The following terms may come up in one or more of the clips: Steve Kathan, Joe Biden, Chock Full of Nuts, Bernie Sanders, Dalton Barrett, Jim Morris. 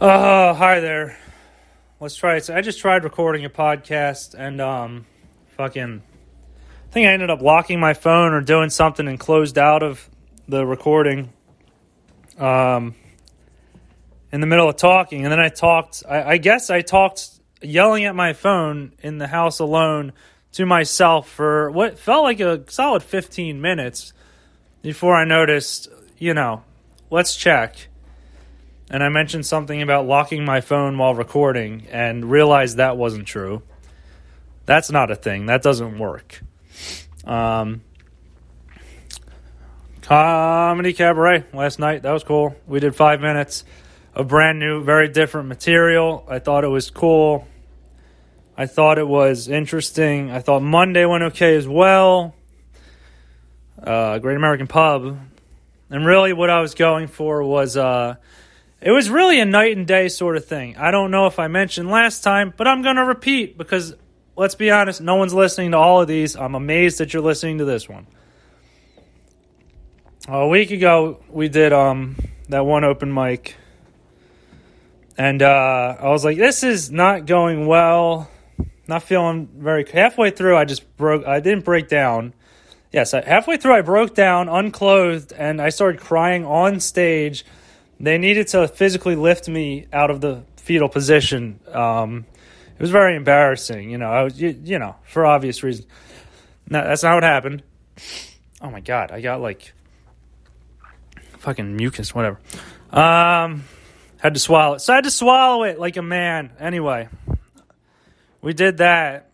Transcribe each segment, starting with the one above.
Oh, hi there. Let's try it. So I just tried recording a podcast and I think I ended up locking my phone or doing something and closed out of the recording in the middle of talking. And then I talked, I guess I talked yelling at my phone in the house alone to myself for what felt like a solid 15 minutes before I noticed, let's check. And I mentioned something about locking my phone while recording and realized that wasn't true. That's not a thing. That doesn't work. Comedy Cabaret last night. That was cool. We did 5 minutes of brand new, very different material. I thought it was cool. I thought it was interesting. I thought Monday went okay as well. Great American Pub. And really what I was going for was... it was really a night and day sort of thing. I don't know if I mentioned last time, but I'm going to repeat because, let's be honest, no one's listening to all of these. I'm amazed that you're listening to this one. A week ago, we did that one open mic. And I was like, this is not going well. Not feeling very... Halfway through, I didn't break down. Yes, halfway through, I broke down, unclothed, and I started crying on stage. They needed to physically lift me out of the fetal position. It was very embarrassing, I was, for obvious reasons. No, that's not what happened. Oh, my God. I got, fucking mucus, whatever. Had to swallow it. So I had to swallow it like a man. Anyway, we did that.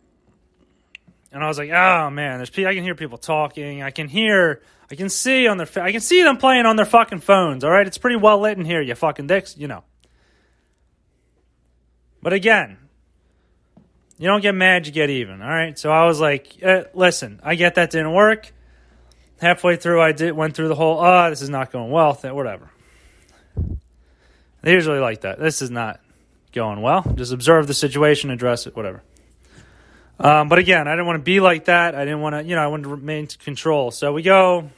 And I was like, oh, man, I can hear people talking. I can see on their I can see them playing on their fucking phones, all right? It's pretty well lit in here, you fucking dicks, But again, you don't get mad, you get even, all right? So I was like, listen, I get that didn't work. Halfway through, went through the whole, this is not going well, thing, whatever. They usually like that. This is not going well. Just observe the situation, address it, whatever. But again, I didn't want to be like that. I didn't want to, I wanted to remain in control. So we go.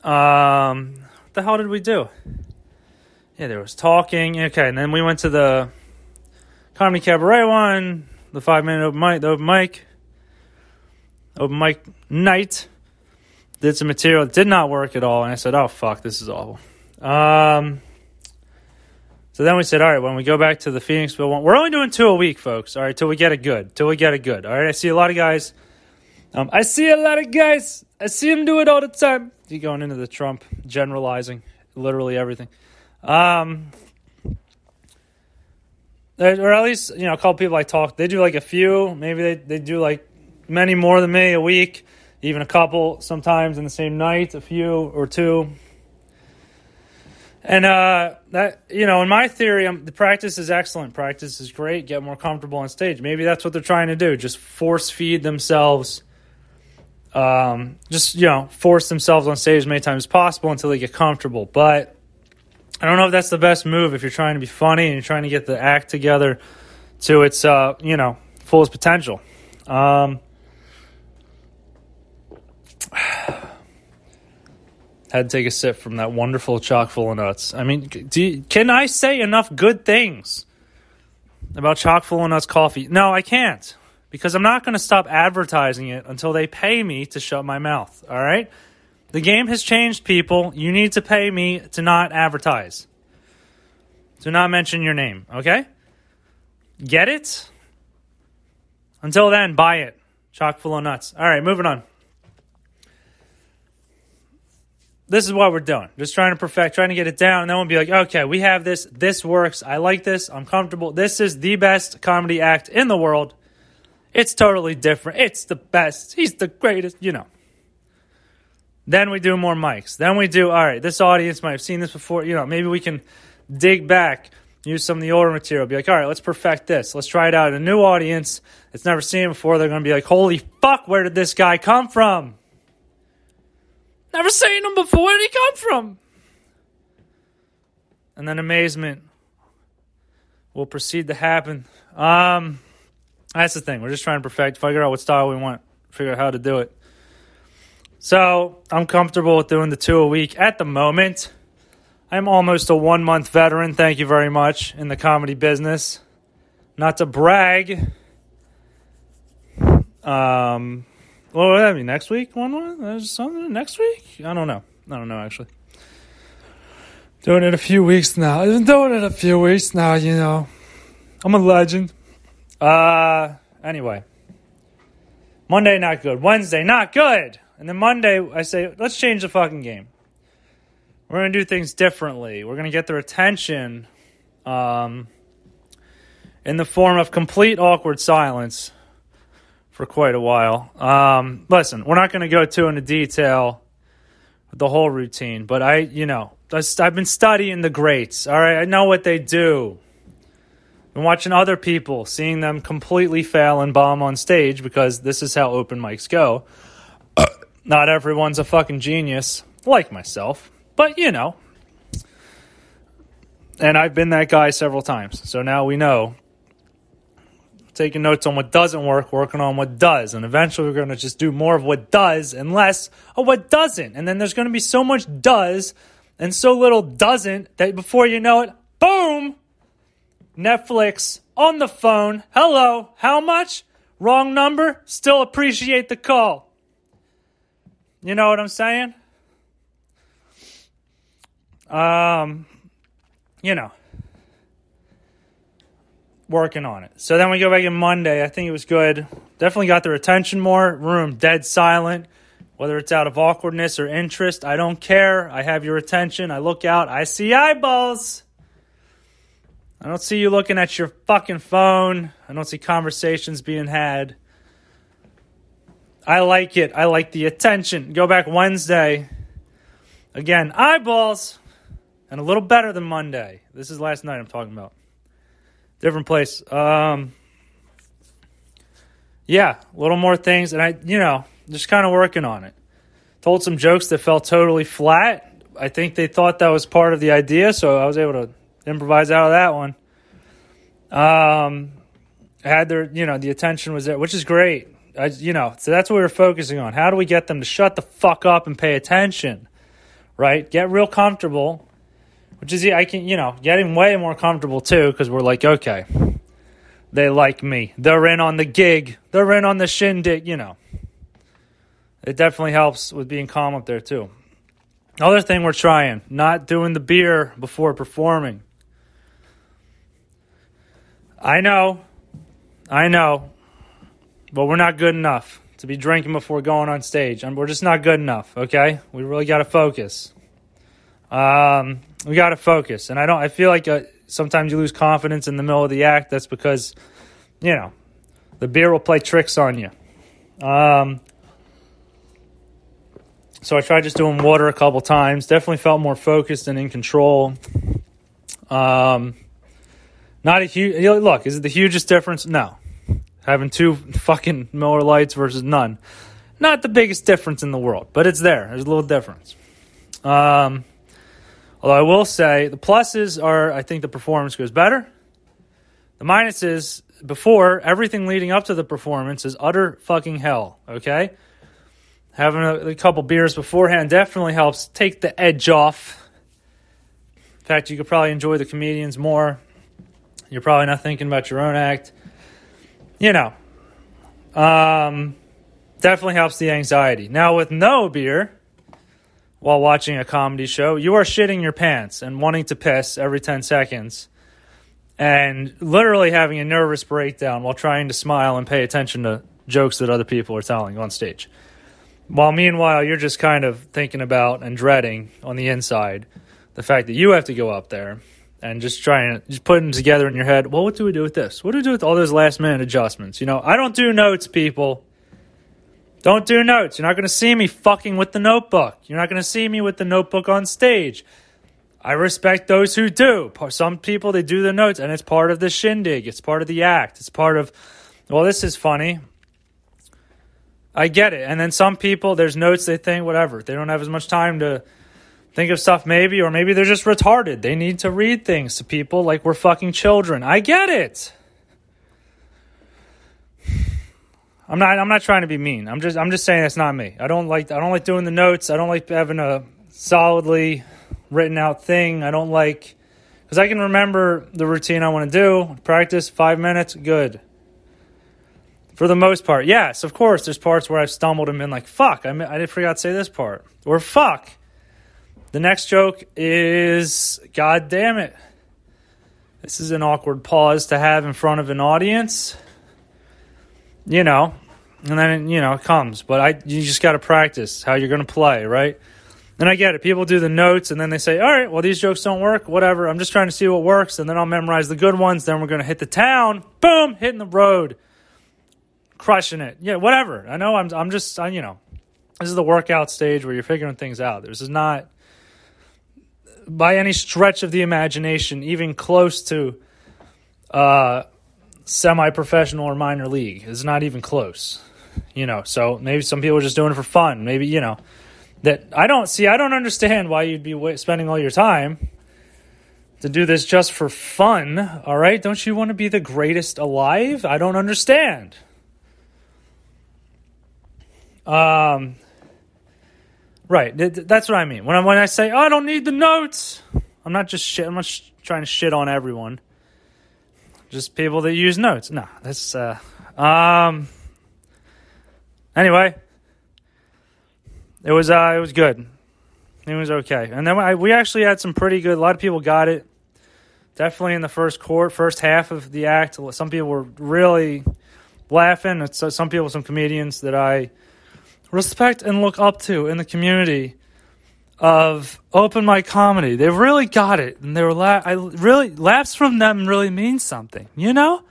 What the hell did we do? Yeah, there was talking. Okay, and then we went to the Comedy Cabaret one, the 5 minute open mic night. Did some material that did not work at all, and I said, "Oh fuck, this is awful." So then we said, all right, when we go back to the Phoenixville one, we're only doing two a week, folks, all right, till we get it good, all right? I see a lot of guys. I see them do it all the time. You're going into the Trump, generalizing literally everything. Or at least, a couple people I talk, they do like a few, maybe they do like many more than me a week, even a couple sometimes in the same night, a few or two. And, in my theory, the practice is excellent. Practice is great. Get more comfortable on stage. Maybe that's what they're trying to do. Just force feed themselves. Force themselves on stage as many times as possible until they get comfortable. But I don't know if that's the best move if you're trying to be funny and you're trying to get the act together to its, fullest potential. Had to take a sip from that wonderful Chock Full of Nuts. I mean, can I say enough good things about Chock Full of Nuts coffee? No, I can't, because I'm not going to stop advertising it until they pay me to shut my mouth, all right? The game has changed, people. You need to pay me to not advertise, to not mention your name, okay? Get it? Until then, buy it. Chock Full of Nuts. All right, moving on. This is what we're doing. Just trying to perfect, trying to get it down. And then we'll be like, okay, we have this. This works. I like this. I'm comfortable. This is the best comedy act in the world. It's totally different. It's the best. He's the greatest, Then we do more mics. Then we do, all right, this audience might have seen this before. Maybe we can dig back, use some of the older material. Be like, all right, let's perfect this. Let's try it out. A new audience that's never seen it before. They're going to be like, holy fuck, where did this guy come from? Never seen him before. Where did he come from? And then amazement will proceed to happen. That's the thing. We're just trying to figure out what style we want, figure out how to do it. So I'm comfortable with doing the two a week at the moment. I'm almost a 1-month veteran, thank you very much, in the comedy business. Not to brag. What would that be, next week? There's something next week? I don't know, actually. I've been doing it a few weeks now, you know. I'm a legend. Anyway. Monday, not good. Wednesday, not good. And then Monday, I say, let's change the fucking game. We're going to do things differently. We're going to get their attention in the form of complete awkward silence for quite a while. Listen, we're not going to go too into detail the whole routine, but I've been studying the greats. All right, I know what they do. I've been watching other people, seeing them completely fail and bomb on stage because this is how open mics go. Not everyone's a fucking genius like myself. But, you know, and I've been that guy several times. So now we know, taking notes on what doesn't work, working on what does. And eventually we're going to just do more of what does and less of what doesn't. And then there's going to be so much does and so little doesn't that before you know it, boom, Netflix on the phone. Hello, how much? Wrong number? Still appreciate the call. You know what I'm saying? Working on it. So then we go back in Monday. I think it was good. Definitely got their attention more. Room dead silent. Whether it's out of awkwardness or interest, I don't care. I have your attention. I look out. I see eyeballs. I don't see you looking at your fucking phone. I don't see conversations being had. I like it. I like the attention. Go back Wednesday. Again, eyeballs. And a little better than Monday. This is last night I'm talking about. Different place. A little more things. And I just kind of working on it. Told some jokes that fell totally flat. I think they thought that was part of the idea. So I was able to improvise out of that one. The attention was there, which is great. So that's what we were focusing on. How do we get them to shut the fuck up and pay attention? Right? Get real comfortable. Which is, getting way more comfortable, too, because we're like, okay, they like me. They're in on the gig. They're in on the shindig. It definitely helps with being calm up there, too. Another thing we're trying, not doing the beer before performing. I know, but we're not good enough to be drinking before going on stage. And we're just not good enough, okay? We really got to focus. We got to focus. And I feel like sometimes you lose confidence in the middle of the act. That's because, the beer will play tricks on you. So I tried just doing water a couple times. Definitely felt more focused and in control. Not a huge, look, is it the hugest difference? No. Having 2 fucking Miller Lights versus none. Not the biggest difference in the world, but it's there. There's a little difference. Although I will say the pluses are, I think the performance goes better. The minuses, before, everything leading up to the performance is utter fucking hell, okay? Having a couple beers beforehand definitely helps take the edge off. In fact, you could probably enjoy the comedians more. You're probably not thinking about your own act. Definitely helps the anxiety. Now, with no beer, while watching a comedy show, you are shitting your pants and wanting to piss every 10 seconds and literally having a nervous breakdown while trying to smile and pay attention to jokes that other people are telling on stage. While meanwhile, you're just kind of thinking about and dreading on the inside the fact that you have to go up there and just putting together in your head, well, what do we do with this? What do we do with all those last minute adjustments? I don't do notes, people. Don't do notes. You're not going to see me fucking with the notebook. You're not going to see me with the notebook on stage. I respect those who do. Some people, they do the notes, and it's part of the shindig. It's part of the act. It's part of, well, this is funny. I get it. And then some people, there's notes they think, whatever. They don't have as much time to think of stuff maybe, or maybe they're just retarded. They need to read things to people like we're fucking children. I get it. I'm not trying to be mean. I'm just saying that's not me. I don't like doing the notes. I don't like having a solidly written out thing. I don't like, because I can remember the routine I want to do. Practice 5 minutes, good. For the most part, yes, of course, there's parts where I've stumbled and been like, fuck, I forgot to say this part. Or fuck. The next joke is, God damn it. This is an awkward pause to have in front of an audience. You know, and then, you know, it comes. But you just got to practice how you're going to play, right? And I get it. People do the notes and then they say, all right, well, these jokes don't work, whatever. I'm just trying to see what works. And then I'll memorize the good ones. Then we're going to hit the town. Boom, hitting the road. Crushing it. Yeah, whatever. I know I'm just, you know, this is the workout stage where you're figuring things out. This is not by any stretch of the imagination even close to semi-professional or minor league. It's not even close, you know. So maybe some people are just doing it for fun. Maybe, you know, that I don't understand why you'd be spending all your time to do this just for fun. All right. Don't you want to be the greatest alive? I don't understand. Right. That's what I mean. When I say, oh, I don't need the notes, I'm not just shit. I'm not trying to shit on everyone. Just people that use notes. No, that's, anyway, it was good. It was okay. And then we actually had some pretty good, a lot of people got it. Definitely in the first half of the act, some people were really laughing. Some comedians that I respect and look up to in the community of open mic comedy. They really got it, and they were laughs from them really mean something, you know.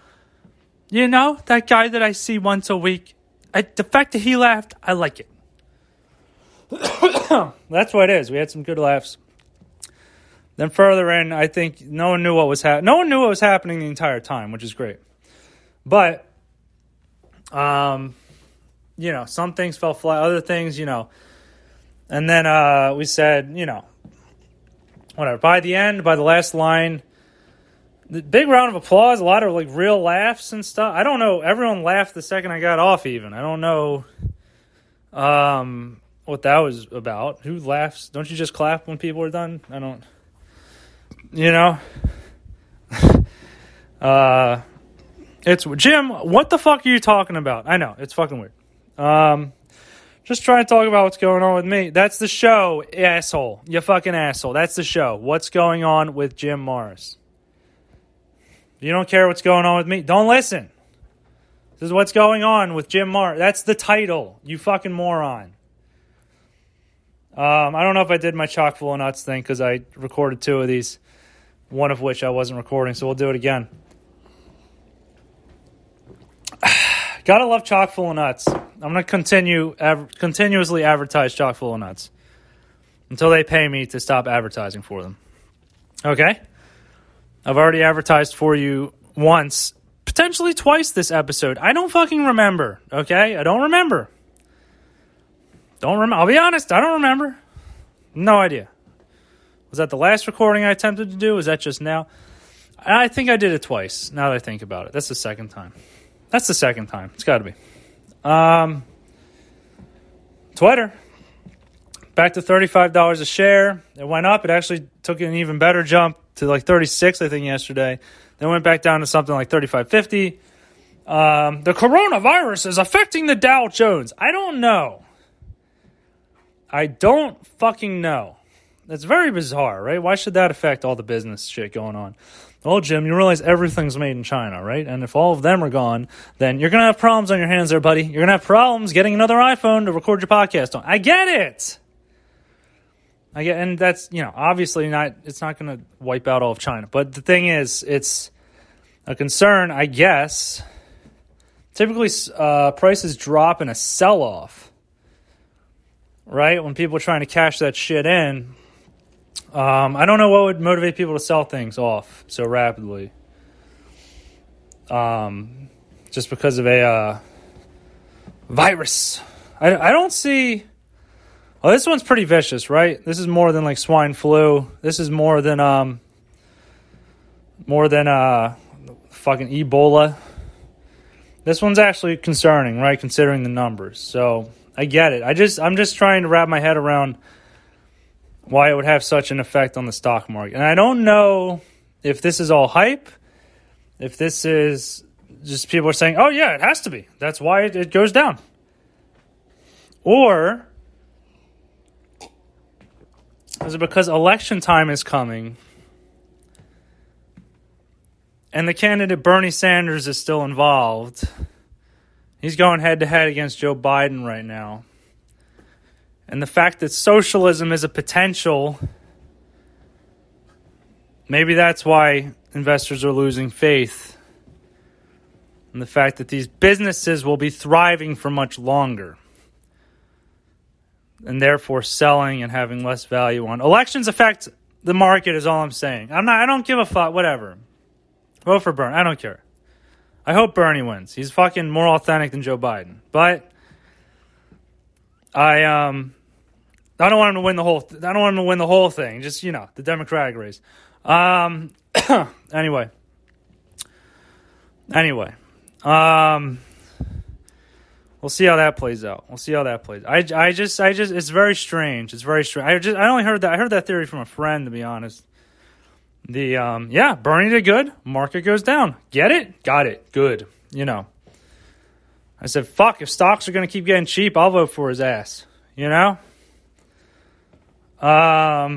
You know that guy that I see once a week. The fact that he laughed, I like it. That's what it is. We had some good laughs. Then further in, I think no one knew what was happening the entire time, which is great. But, you know, some things fell flat, other things, you know. And then we said, you know, whatever. By the last line, the big round of applause, a lot of, like, real laughs and stuff. I don't know. Everyone laughed the second I got off even. I don't know what that was about. Who laughs? Don't you just clap when people are done? I don't, you know. It's, Jim, what the fuck are you talking about? I know. It's fucking weird. Just trying to talk about what's going on with me. That's the show, asshole. You fucking asshole. That's the show. What's going on with Jim Morris? You don't care what's going on with me? Don't listen. This is what's going on with Jim Morris. That's the title, you fucking moron. I don't know if I did my Chock Full of Nuts thing because I recorded two of these, one of which I wasn't recording, so we'll do it again. Gotta love Chock Full of Nuts. I'm going to continuously advertise Chock Full of Nuts until they pay me to stop advertising for them. Okay? I've already advertised for you once, potentially twice this episode. I don't fucking remember, okay? I don't remember. I'll be honest, I don't remember. No idea. Was that the last recording I attempted to do? Was that just now? I think I did it twice, now that I think about it. That's the second time. It's got to be. Twitter. Back to $35 a share. It went up. It actually took an even better jump to like 36, I think, yesterday. Then went back down to something like 35.50. The coronavirus is affecting the Dow Jones. I don't know. I don't fucking know. That's very bizarre, right? Why should that affect all the business shit going on? Oh, Jim, you realize everything's made in China, right? And if all of them are gone, then you're going to have problems on your hands there, buddy. You're going to have problems getting another iPhone to record your podcast on. I get it. And that's, you know, obviously not, it's not going to wipe out all of China. But the thing is, it's a concern, I guess. Typically, prices drop in a sell-off, right? When people are trying to cash that shit in. I don't know what would motivate people to sell things off so rapidly. Just because of a virus. I don't see... Oh, this one's pretty vicious, right? This is more than like swine flu. This is more than fucking Ebola. This one's actually concerning, right? Considering the numbers. So I get it. I'm just trying to wrap my head around why it would have such an effect on the stock market. And I don't know if this is all hype, if this is just people are saying, oh, yeah, it has to be. That's why it goes down. Or is it because election time is coming and the candidate Bernie Sanders is still involved? He's going head-to-head against Joe Biden right now. And the fact that socialism is a potential, maybe that's why investors are losing faith. And the fact that these businesses will be thriving for much longer. And therefore selling and having less value on. Elections affect the market is all I'm saying. I don't give a fuck, whatever. Vote for Bernie, I don't care. I hope Bernie wins. He's fucking more authentic than Joe Biden. But I don't want him to win the whole. I don't want him to win the whole thing. Just, you know, the Democratic race. Anyway, we'll see how that plays out. I just. It's very strange. I only heard that. I heard that theory from a friend, to be honest. Bernie did good. Market goes down. Get it? Got it. Good. You know. I said, fuck, if stocks are going to keep getting cheap, I'll vote for his ass. You know? That's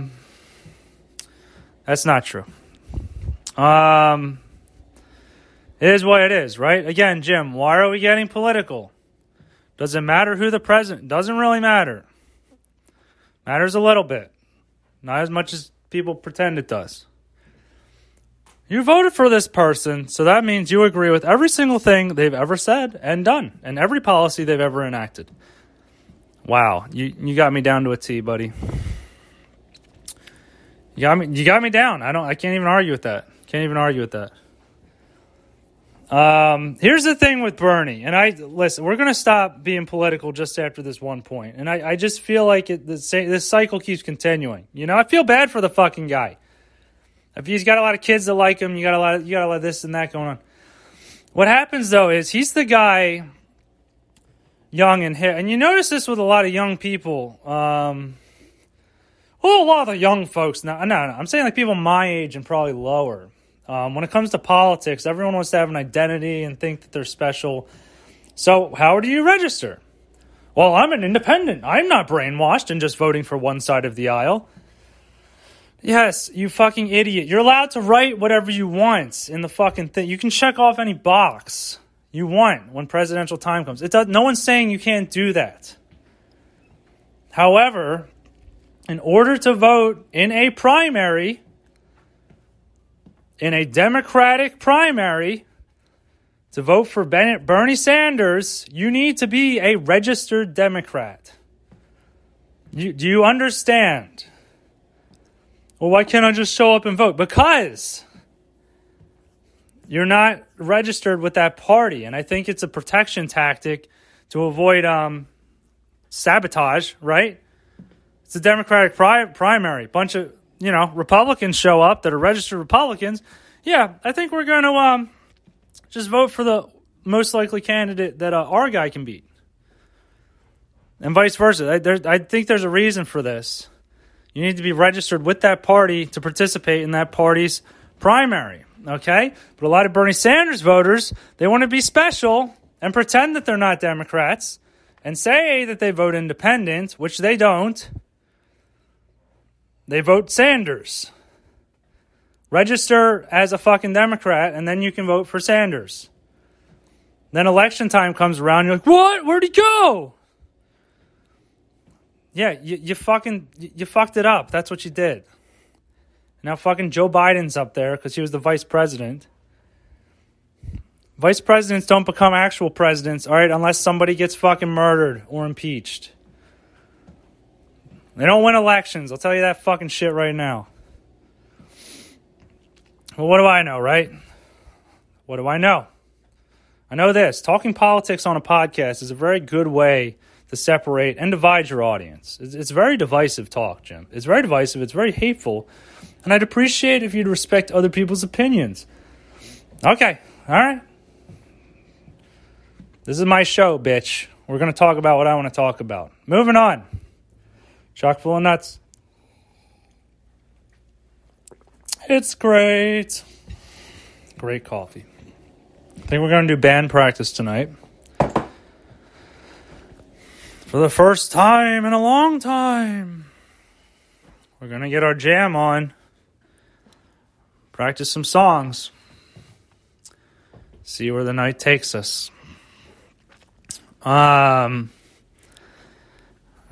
not true. It is what it is, right? Again, Jim, why are we getting political? Does it matter who the president? Doesn't really matter. Matters a little bit. Not as much as people pretend it does. You voted for this person, so that means you agree with every single thing they've ever said and done, and every policy they've ever enacted. Wow, you got me down to a T, buddy. You got me down. I can't even argue with that. Here's the thing with Bernie, and listen. We're gonna stop being political just after this one point, and I just feel like this cycle keeps continuing. You know, I feel bad for the fucking guy. If he's got a lot of kids that like him, you got a lot of this and that going on. What happens though is he's the guy, young and hip, and you notice this with a lot of young people. A lot of the young folks now. No, I'm saying like people my age and probably lower. When it comes to politics, everyone wants to have an identity and think that they're special. So how do you register? Well, I'm an independent. I'm not brainwashed and just voting for one side of the aisle. Yes, you fucking idiot. You're allowed to write whatever you want in the fucking thing. You can check off any box you want when presidential time comes. No one's saying you can't do that. However, in order to vote in a primary, in a Democratic primary, to vote for Bernie Sanders, you need to be a registered Democrat. Do you understand? Well, why can't I just show up and vote? Because you're not registered with that party. And I think it's a protection tactic to avoid sabotage, right? It's a Democratic primary. Bunch of, Republicans show up that are registered Republicans. Yeah, I think we're going to just vote for the most likely candidate that our guy can beat. And vice versa. I think there's a reason for this. You need to be registered with that party to participate in that party's primary, okay? But a lot of Bernie Sanders voters, they want to be special and pretend that they're not Democrats and say that they vote independent, which they don't. They vote Sanders. Register as a fucking Democrat, and then you can vote for Sanders. Then election time comes around, you're like, what? Where'd he go? Yeah, you fucked it up. That's what you did. Now fucking Joe Biden's up there because he was the vice president. Vice presidents don't become actual presidents, all right, unless somebody gets fucking murdered or impeached. They don't win elections. I'll tell you that fucking shit right now. Well, what do I know, right? What do I know? I know this. Talking politics on a podcast is a very good way to separate and divide your audience. It's very divisive talk, Jim. It's very divisive. It's very hateful. And I'd appreciate if you'd respect other people's opinions. Okay. All right. This is my show, bitch. We're going to talk about what I want to talk about. Moving on. Chock full of nuts. It's great. Great coffee. I think we're going to do band practice tonight. For the first time in a long time. We're going to get our jam on. Practice some songs. See where the night takes us. I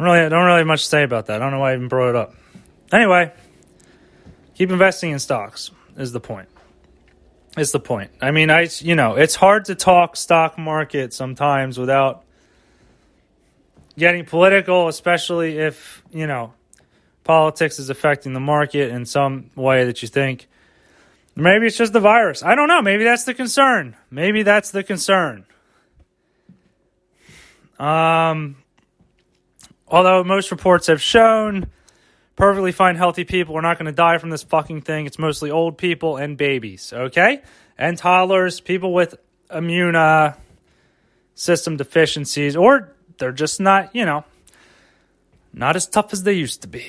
don't really have much to say about that. I don't know why I even brought it up. Anyway, keep investing in stocks is the point. It's the point. I mean, it's hard to talk stock market sometimes without getting political, especially if, politics is affecting the market in some way that you think. Maybe it's just the virus. I don't know. Maybe that's the concern. Although most reports have shown perfectly fine, healthy people are not going to die from this fucking thing. It's mostly old people and babies, okay? And toddlers, people with immune system deficiencies, or they're just not, not as tough as they used to be.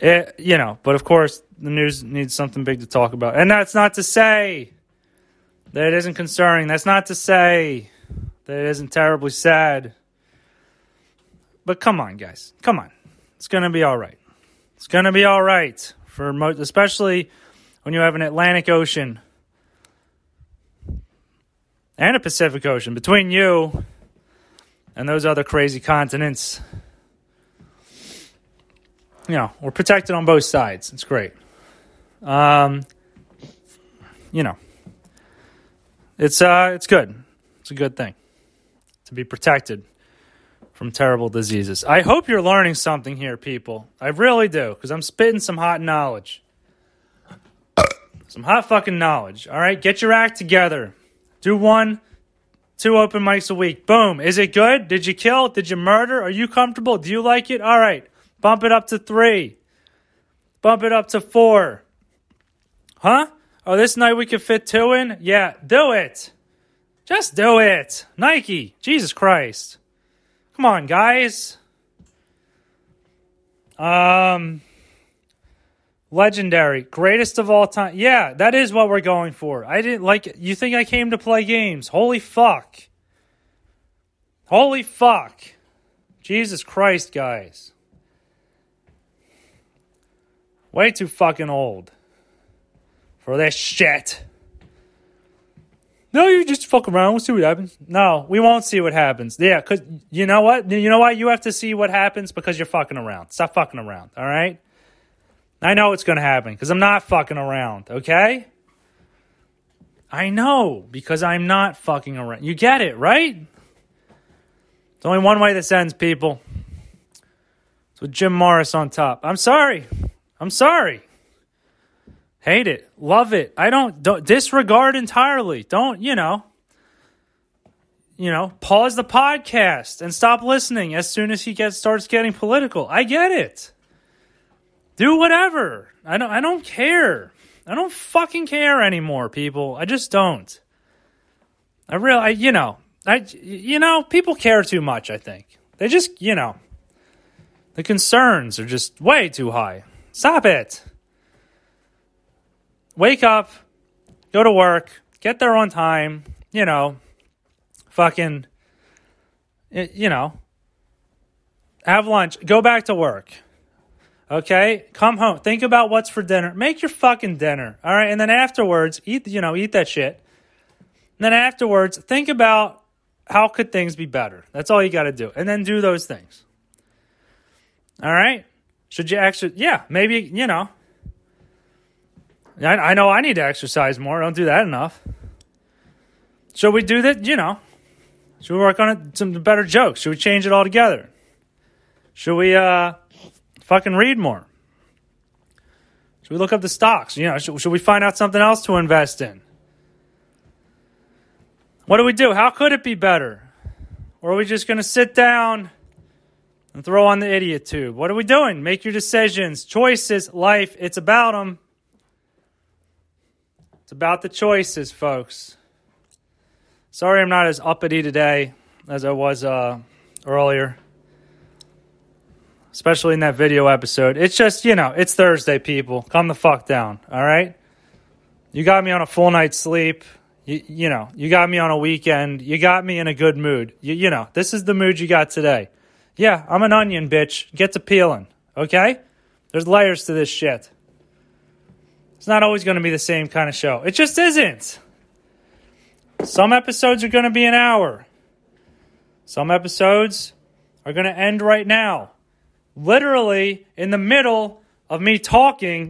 But of course, the news needs something big to talk about. And that's not to say that it isn't concerning. That's not to say that it isn't terribly sad. But come on, guys. Come on. It's going to be all right. It's going to be all right, for especially when you have an Atlantic Ocean and a Pacific Ocean between you and those other crazy continents. We're protected on both sides. It's great. It's good. It's a good thing to be protected from terrible diseases. I hope you're learning something here, people. I really do, because I'm spitting some hot knowledge. Some hot fucking knowledge. All right, get your act together. Do 1-2 open mics a week. Boom. Is it good? Did you kill? Did you murder? Are you comfortable? Do you like it? All right. Bump it up to 3. Bump it up to 4. Huh? Oh, this night we could fit 2 in? Yeah, do it. Just do it. Nike. Jesus Christ. Come on, guys. Legendary. Greatest of all time. Yeah, that is what we're going for. I didn't like it. You think I came to play games? Holy fuck. Jesus Christ, guys. Way too fucking old for this shit. No, you just fuck around. We'll see what happens. No, we won't see what happens. Yeah, because you know what? You know why you have to see what happens? Because you're fucking around. Stop fucking around, all right? I know it's going to happen because I'm not fucking around, okay? I know because I'm not fucking around. You get it, right? There's only one way this ends, people. It's with Jim Morris on top. I'm sorry. Hate it. Love it. I don't disregard entirely. Don't, pause the podcast and stop listening as soon as he starts getting political. I get it. Do whatever. I don't care. I don't fucking care anymore, people. I just don't. People care too much, I think. They just, the concerns are just way too high. Stop it. Wake up, go to work, get there on time, have lunch, go back to work, okay? Come home, think about what's for dinner, make your fucking dinner, all right? And then afterwards, eat that shit. And then afterwards, think about how could things be better. That's all you got to do. And then do those things, all right? Should you actually, I know I need to exercise more. I don't do that enough. Should we do that? Should we work on it, some better jokes? Should we change it all together? Should we fucking read more? Should we look up the stocks? Should we find out something else to invest in? What do we do? How could it be better? Or are we just going to sit down and throw on the idiot tube? What are we doing? Make your decisions, choices, life. It's about them. It's about the choices, folks. Sorry I'm not as uppity today as I was earlier. especially in that video episode. It's just, you know, it's Thursday, people. Calm the fuck down, all right? You got me on a full night's sleep. You know, you got me on a weekend. You got me in a good mood. You know, this is the mood you got today. Yeah, I'm an onion, bitch. Get to peeling, okay? There's layers to this shit. It's not always going to be the same kind of show. It just isn't. Some episodes are going to be an hour. Some episodes are going to end right now. Literally in the middle of me talking